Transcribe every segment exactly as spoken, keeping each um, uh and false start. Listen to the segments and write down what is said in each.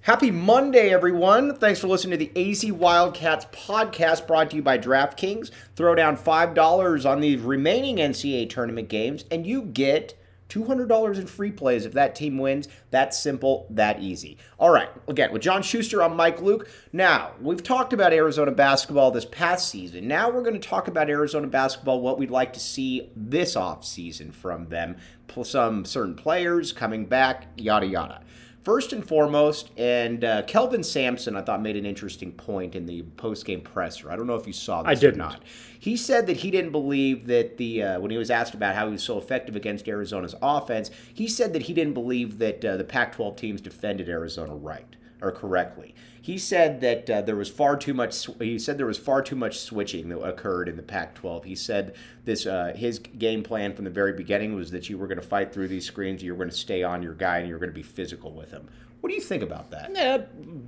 Happy Monday, everyone. Thanks for listening to the A Z Wildcats podcast brought to you by DraftKings. Throw down five dollars on the remaining N C double A tournament games, and you get two hundred dollars in free plays if that team wins. That's simple, that easy. All right, again, with John Schuster, I'm Mike Luke. Now, we've talked about Arizona basketball this past season. Now we're going to talk about Arizona basketball, what we'd like to see this offseason from them, some certain players coming back, yada, yada. First and foremost, and uh, Kelvin Sampson, I thought, made an interesting point in the postgame presser. I don't know if you saw this I didn't. or not. He said that he didn't believe that the, uh, when he was asked about how he was so effective against Arizona's offense, he said that he didn't believe that uh, the Pac twelve teams defended Arizona right or correctly. He said that uh, there was far too much. Sw- he said there was far too much switching that occurred in the Pac twelve. He said this. Uh, his game plan from the very beginning was that you were going to fight through these screens. You were going to stay on your guy, and you were going to be physical with him. What do you think about that? Yeah,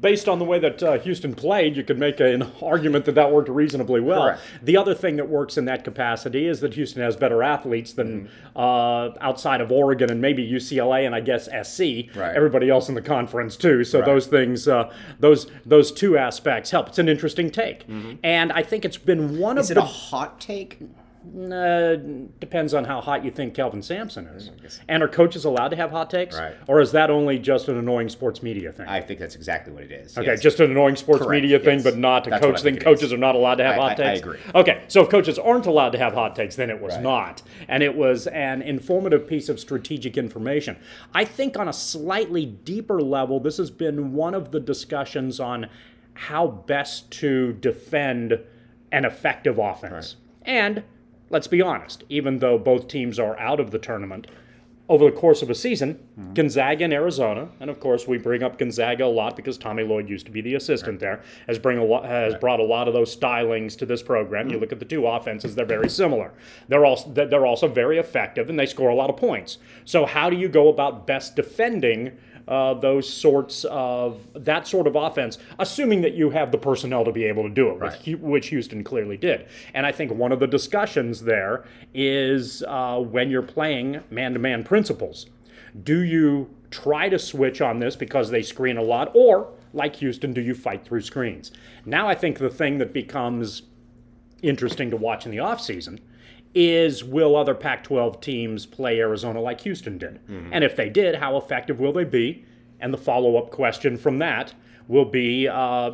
based on the way that uh, Houston played, you could make an argument that that worked reasonably well. Correct. The other thing that works in that capacity is that Houston has better athletes than mm. uh, outside of Oregon and maybe U C L A and I guess S C. Right. Everybody else in the conference too. So right. those things, uh, those those two aspects help. It's an interesting take, mm-hmm. and I think it's been one is of. Is it the, a hot take? Uh, depends on how hot you think Kelvin Sampson is. And are coaches allowed to have hot takes? Right. Or is that only just an annoying sports media thing? I think that's exactly what it is. Okay, yes. Just an annoying sports Correct. media yes. thing, but not a that's coach thing. Coaches is. are not allowed to have I, hot I, takes? I agree. Okay, so if coaches aren't allowed to have hot takes, then it was right. not. And it was an informative piece of strategic information. I think on a slightly deeper level, this has been one of the discussions on how best to defend an effective offense. Right. And let's be honest, even though both teams are out of the tournament, over the course of a season, mm-hmm. Gonzaga and Arizona, and of course we bring up Gonzaga a lot because Tommy Lloyd used to be the assistant right. there, has, bring a lot, has right. brought a lot of those stylings to this program. Mm-hmm. You look at the two offenses, they're very similar. They're also, they're also very effective, and they score a lot of points. So how do you go about best defending Uh, those sorts of, that sort of offense, assuming that you have the personnel to be able to do it, right. which, which Houston clearly did. And I think one of the discussions there is uh, when you're playing man-to-man principles. Do you try to switch on this because they screen a lot, or, like Houston, do you fight through screens? Now I think the thing that becomes interesting to watch in the offseason is will other Pac twelve teams play Arizona like Houston did? Mm-hmm. And if they did, how effective will they be? And the follow-up question from that will be, uh,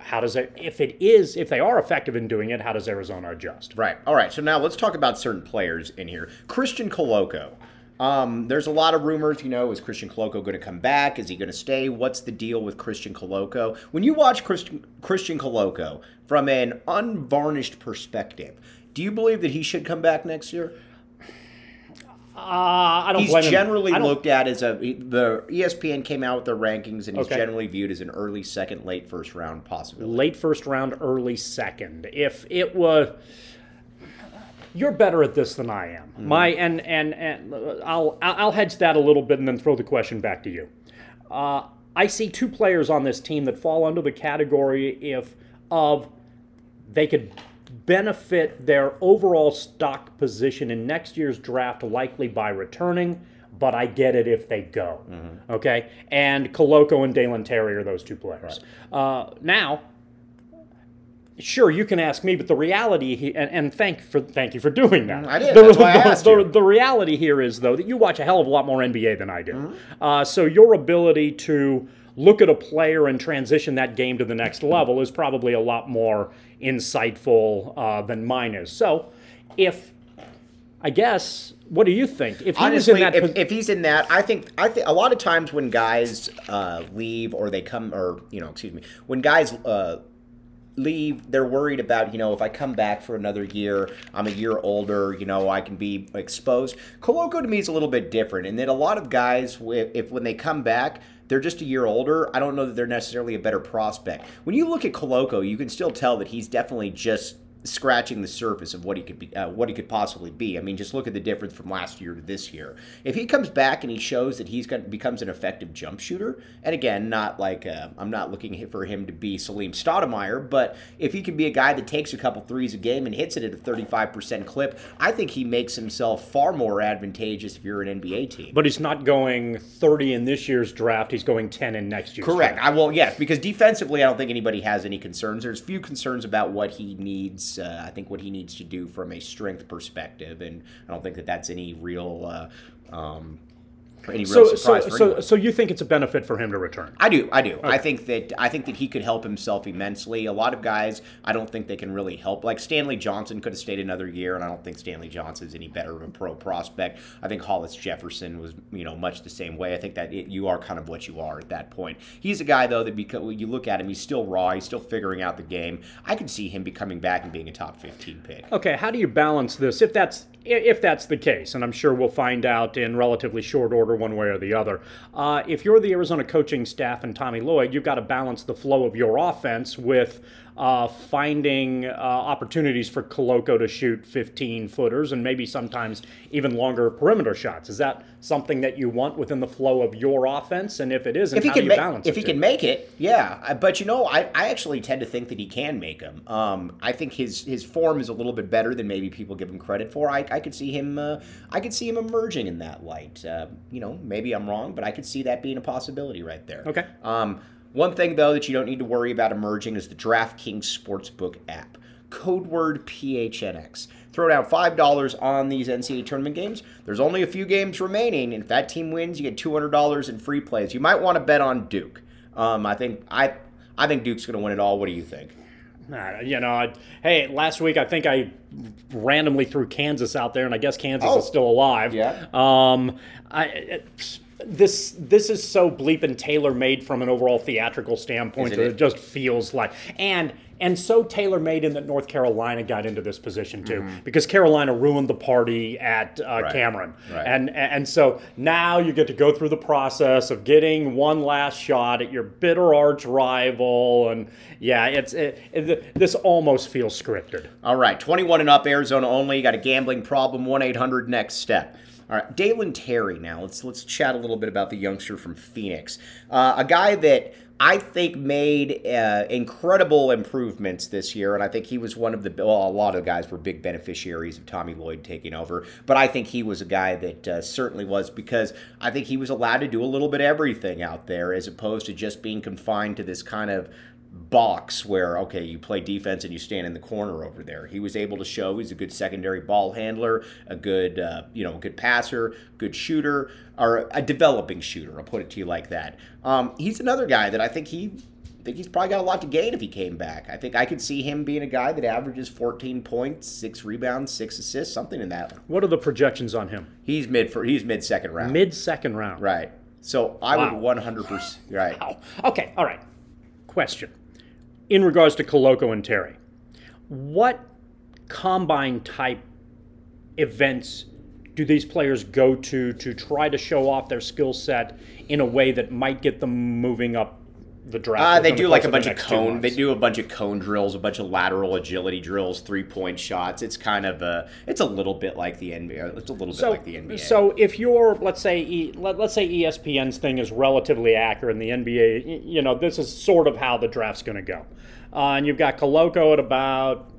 how does it, if it is, if they are effective in doing it, how does Arizona adjust? Right. All right. So now let's talk about certain players in here. Christian Koloko. Um, there's a lot of rumors, you know, is Christian Koloko going to come back? Is he going to stay? What's the deal with Christian Koloko? When you watch Christian, Christian Koloko from an unvarnished perspective, do you believe that he should come back next year? Uh, I don't he's blame him. He's generally looked at as a the E S P N came out with their rankings, and he's okay. generally viewed as an early second, late first round possibility. Late first round, early second. If it was, you're better at this than I am. Mm-hmm. My and and and I'll I'll hedge that a little bit and then throw the question back to you. Uh, I see two players on this team that fall under the category if of they could benefit their overall stock position in next year's draft likely by returning, but I get it if they go. Mm-hmm. Okay? And Koloko and Dalen Terry are those two players. Right. Uh, now, sure, you can ask me, but the reality he, and, and thank for thank you for doing that. I did. The, That's the, why I asked the, you. The, the reality here is, though, that you watch a hell of a lot more N B A than I do. Mm-hmm. Uh, so your ability to look at a player and transition that game to the next level is probably a lot more insightful uh, than mine is. So if, I guess, what do you think? If he Honestly, was in that if, po- if he's in that, I think I think a lot of times when guys uh, leave or they come or, you know, excuse me, when guys uh, leave, they're worried about, you know, if I come back for another year, I'm a year older, you know, I can be exposed. Koloko to me is a little bit different in that a lot of guys, if, if when they come back, they're just a year older. I don't know that they're necessarily a better prospect. When you look at Koloko, you can still tell that he's definitely just scratching the surface of what he could be, uh, what he could possibly be. I mean, just look at the difference from last year to this year. If he comes back and he shows that he's got becomes an effective jump shooter, and again, not like uh, I'm not looking for him to be Salim Stoudemire, but if he can be a guy that takes a couple threes a game and hits it at a thirty-five percent clip, I think he makes himself far more advantageous if you're an N B A team. But he's not going thirty in this year's draft. He's going ten in next year's. Correct. Draft. I will. Yes, because defensively, I don't think anybody has any concerns. There's few concerns about what he needs. Uh, I think what he needs to do from a strength perspective, and I don't think that that's any real, uh, um, any real so, surprise. So, for anyone. so, so you think it's a benefit for him to return? I do, I do. Okay. I think that I think that he could help himself immensely. A lot of guys, I don't think they can really help. Like Stanley Johnson could have stayed another year, and I don't think Stanley Johnson's any better of a pro prospect. I think Hollis Jefferson was, you know, much the same way. I think that it, you are kind of what you are at that point. He's a guy, though, that because when you look at him, he's still raw. He's still figuring out the game. I could see him be coming back and being a top fifteen pick. Okay, how do you balance this if that's if that's the case? And I'm sure we'll find out in relatively short order, one way or the other. Uh, if you're the Arizona coaching staff and Tommy Lloyd, you've got to balance the flow of your offense with uh, finding uh, opportunities for Koloko to shoot fifteen-footers and maybe sometimes even longer perimeter shots. Is that something that you want within the flow of your offense? And if it isn't, if how do you ma- balance if it? If he can make it, yeah. But, you know, I, I actually tend to think that he can make them. Um, I think his his form is a little bit better than maybe people give him credit for. I, I could see him uh, I could see him emerging in that light. Uh, you know, maybe I'm wrong, but I could see that being a possibility right there. Okay. Um, one thing, though, that you don't need to worry about emerging is the DraftKings Sportsbook app. Code word P H N X. Throw down five dollars on these N C A A tournament games. There's only a few games remaining, and if that team wins, you get two hundred dollars in free plays. You might want to bet on Duke. Um, I think I, I think Duke's going to win it all. What do you think? Uh, you know, I, hey, last week I think I randomly threw Kansas out there, and I guess Kansas oh. is still alive. Yeah. Um, I. It, This this is so bleeping tailor-made from an overall theatrical standpoint that it? it just feels like. And and so tailor-made in that North Carolina got into this position, too, mm-hmm. because Carolina ruined the party at uh, right. Cameron. Right. And and so now you get to go through the process of getting one last shot at your bitter arch rival. And, yeah, it's it, it, this almost feels scripted. All right, twenty-one and up, Arizona only. You got a gambling problem, one eight hundred next step. All right, Dalen Terry now. Let's let's chat a little bit about the youngster from Phoenix. Uh, a guy that I think made uh, incredible improvements this year, and I think he was one of the well, a lot of guys were big beneficiaries of Tommy Lloyd taking over, but I think he was a guy that uh, certainly was, because I think he was allowed to do a little bit of everything out there as opposed to just being confined to this kind of box where, okay, you play defense and you stand in the corner over there. He was able to show he's a good secondary ball handler, a good, uh, you know, good passer, good shooter, or a developing shooter. I'll put it to you like that. Um, he's another guy that I think he, I think he's probably got a lot to gain if he came back. I think I could see him being a guy that averages fourteen points, six rebounds, six assists, something in that. What are the projections on him? He's mid for he's mid second round. Mid second round, right? So I wow. would one hundred percent. Right. Wow. Okay. All right. Question. In regards to Koloko and Terry, what combine-type events do these players go to to try to show off their skill set in a way that might get them moving up the draft? Uh, they do like a bunch of cone. They do a bunch of cone drills, a bunch of lateral agility drills, three-point shots. It's kind of a. It's a little bit like the N B A. It's a little so, bit like the N B A. So if you're, let's say, e, let, let's say E S P N's thing is relatively accurate, and the N B A, you know, this is sort of how the draft's going to go, uh, and you've got Koloko at about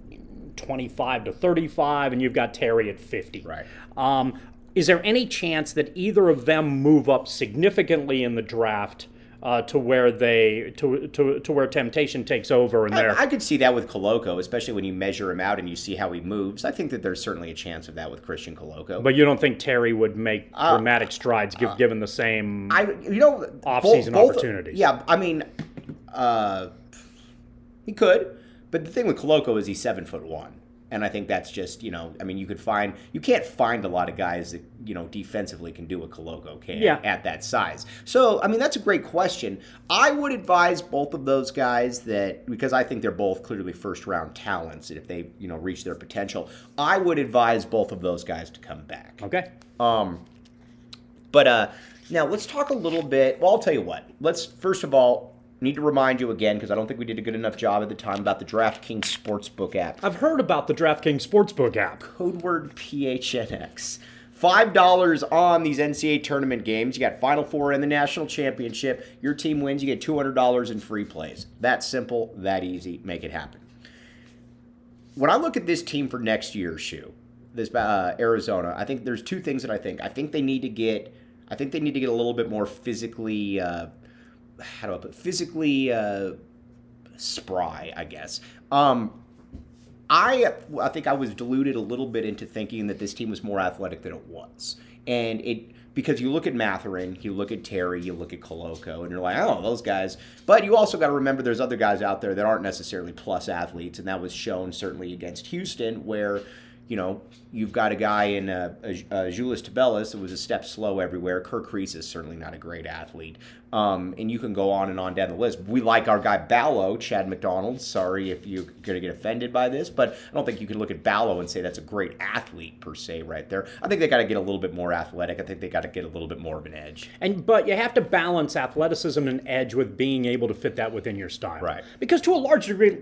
twenty-five to thirty-five, and you've got Terry at fifty. Right. Um, is there any chance that either of them move up significantly in the draft? Uh, to where they to, to to where temptation takes over, and there I could see that with Koloko, especially when you measure him out and you see how he moves. I think that there's certainly a chance of that with Christian Koloko. But you don't think Terry would make uh, dramatic strides uh, given the same I you know offseason both, both, opportunities? Yeah, I mean, uh, he could. But the thing with Koloko is he's seven foot one. And I think that's just, you know, I mean, you could find, you can't find a lot of guys that, you know, defensively can do what Koloko can yeah. at that size. So, I mean, that's a great question. I would advise both of those guys that, because I think they're both clearly first round talents, and if they, you know, reach their potential, I would advise both of those guys to come back. Okay. Um, but uh, now let's talk a little bit. Well, I'll tell you what. Let's, first of all, need to remind you again, because I don't think we did a good enough job at the time, about the DraftKings Sportsbook app. I've heard about the DraftKings Sportsbook app. Code word P H N X. five dollars on these N C double A tournament games. You got Final Four and the National Championship. Your team wins, you get two hundred dollars in free plays. That simple, that easy. Make it happen. When I look at this team for next year, Shu, this uh, Arizona, I think there's two things that I think. I think they need to get, I think they need to get a little bit more physically... Uh, how do I put physically uh, spry, I guess. Um, I I think I was deluded a little bit into thinking that this team was more athletic than it was. And it because you look at Mathurin, you look at Terry, you look at Koloko, and you're like, oh, those guys. But you also got to remember there's other guys out there that aren't necessarily plus athletes, and that was shown certainly against Houston where, you know, you've got a guy in uh, uh, Julius Tabellas that was a step slow everywhere. Kerr Kriisa is certainly not a great athlete. Um, and you can go on and on down the list. We like our guy Ballo, Chad McDonald. Sorry if you're going to get offended by this, but I don't think you can look at Ballo and say that's a great athlete per se right there. I think they got to get a little bit more athletic. I think they got to get a little bit more of an edge. And But you have to balance athleticism and edge with being able to fit that within your style. Right. Because to a large degree...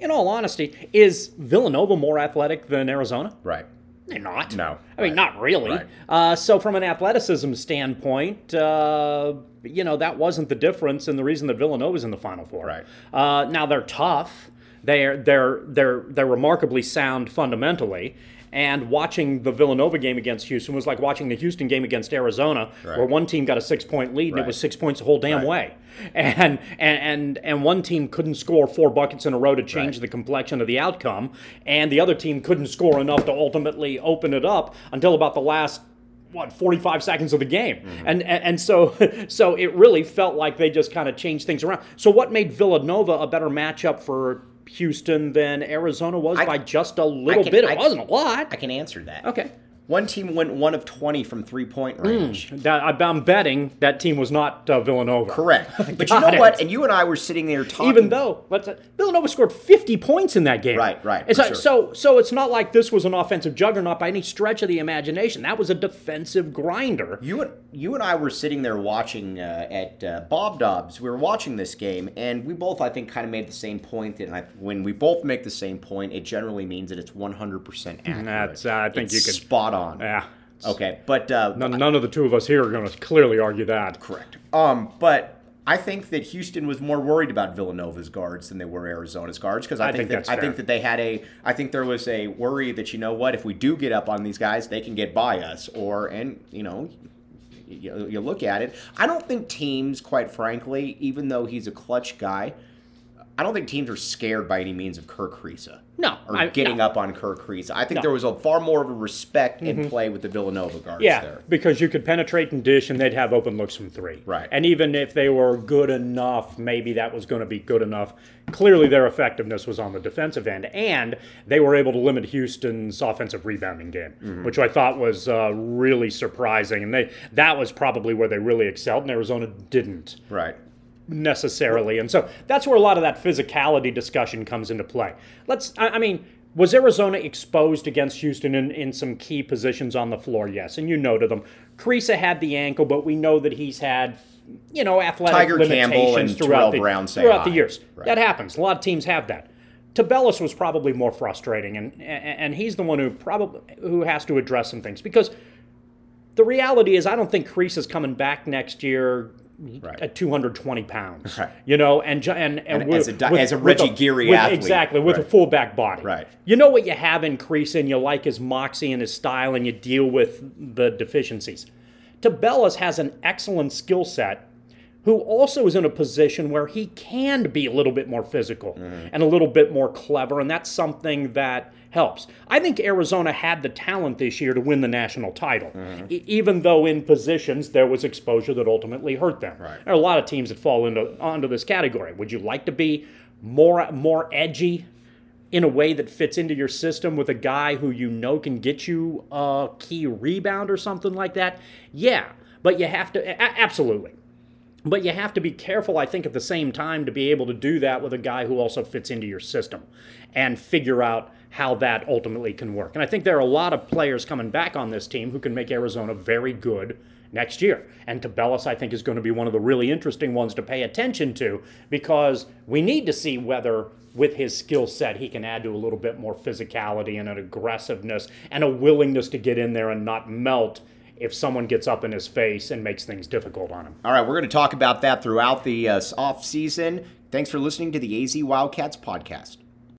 In all honesty, is Villanova more athletic than Arizona? Right. They're not. No. I mean, right. not really. Right. Uh, so from an athleticism standpoint, uh, you know, that wasn't the difference and the reason that Villanova's in the Final Four. Right. Uh, now, they're tough. They're, they're, they're, they're remarkably sound fundamentally. And watching the Villanova game against Houston was like watching the Houston game against Arizona, right. where one team got a six-point lead, and right. it was six points the whole damn right. way. And, and and and one team couldn't score four buckets in a row to change right. the complexion of the outcome, and the other team couldn't score enough to ultimately open it up until about the last, what, forty-five seconds of the game. Mm-hmm. And, and and so so it really felt like they just kind of changed things around. So what made Villanova a better matchup for Houston than Arizona was I, by just a little can, bit. It I, wasn't a lot. I can answer that. Okay. One team went one of twenty from three-point range. Mm, that, I'm betting that team was not uh, Villanova. Correct. But you know it. what? And you and I were sitting there talking. Even though let's, uh, Villanova scored fifty points in that game. Right, right. It's like, sure. So so it's not like this was an offensive juggernaut by any stretch of the imagination. That was a defensive grinder. You and, you and I were sitting there watching uh, at uh, Bob Dobbs. We were watching this game, and we both, I think, kind of made the same point. And I, when we both make the same point, it generally means that it's one hundred percent accurate. That's, uh, I think it's you could... spot on. Yeah. Okay, but... Uh, none, none of the two of us here are going to clearly argue that. Correct. Um, but I think that Houston was more worried about Villanova's guards than they were Arizona's guards, because I, I think, think that, that's I fair. think that they had a... I think there was a worry that, you know what, if we do get up on these guys, they can get by us, or, and, you know... You, you look at it. I don't think teams, quite frankly, even though he's a clutch guy, I don't think teams are scared by any means of Kerr Kriisa. No. Or I, getting no. up on Kerr Kriisa. I think no. there was a far more of a respect mm-hmm. in play with the Villanova guards yeah, there. Yeah, because you could penetrate and dish, and they'd have open looks from three. Right. And even if they were good enough, maybe that was going to be good enough. Clearly their effectiveness was on the defensive end, and they were able to limit Houston's offensive rebounding game, mm-hmm. which I thought was uh, really surprising. And they that was probably where they really excelled, and Arizona didn't. Right. Necessarily, and so that's where a lot of that physicality discussion comes into play. Let's, I mean, was Arizona exposed against Houston in, in some key positions on the floor? Yes, and you noted them. Kriisa had the ankle, but we know that he's had, you know, athletic Tiger limitations throughout, the, throughout the years. Right. That happens. A lot of teams have that. Tabellas was probably more frustrating, and, and he's the one who probably who has to address some things, because the reality is I don't think Kriisa's coming back next year. Right. At two hundred twenty pounds, right. you know, and and, and, and with, as, a di- with, as a Reggie a, Geary with, athlete, exactly with right. a fullback body, right? You know what you have in Kriisa, and you like his moxie and his style, and you deal with the deficiencies. Tabellas has an excellent skill set, who also is in a position where he can be a little bit more physical mm-hmm. and a little bit more clever, and that's something that helps. I think Arizona had the talent this year to win the national title, mm-hmm. e- even though in positions there was exposure that ultimately hurt them. Right. There are a lot of teams that fall into onto this category. Would you like to be more more edgy in a way that fits into your system with a guy who you know can get you a key rebound or something like that? Yeah, but you have to a- – absolutely. But you have to be careful, I think, at the same time to be able to do that with a guy who also fits into your system and figure out how that ultimately can work. And I think there are a lot of players coming back on this team who can make Arizona very good next year. And Tabellas, I think, is going to be one of the really interesting ones to pay attention to because we need to see whether, with his skill set, he can add to a little bit more physicality and an aggressiveness and a willingness to get in there and not melt if someone gets up in his face and makes things difficult on him. All right, we're going to talk about that throughout the uh, off season. Thanks for listening to the A Z Wildcats podcast.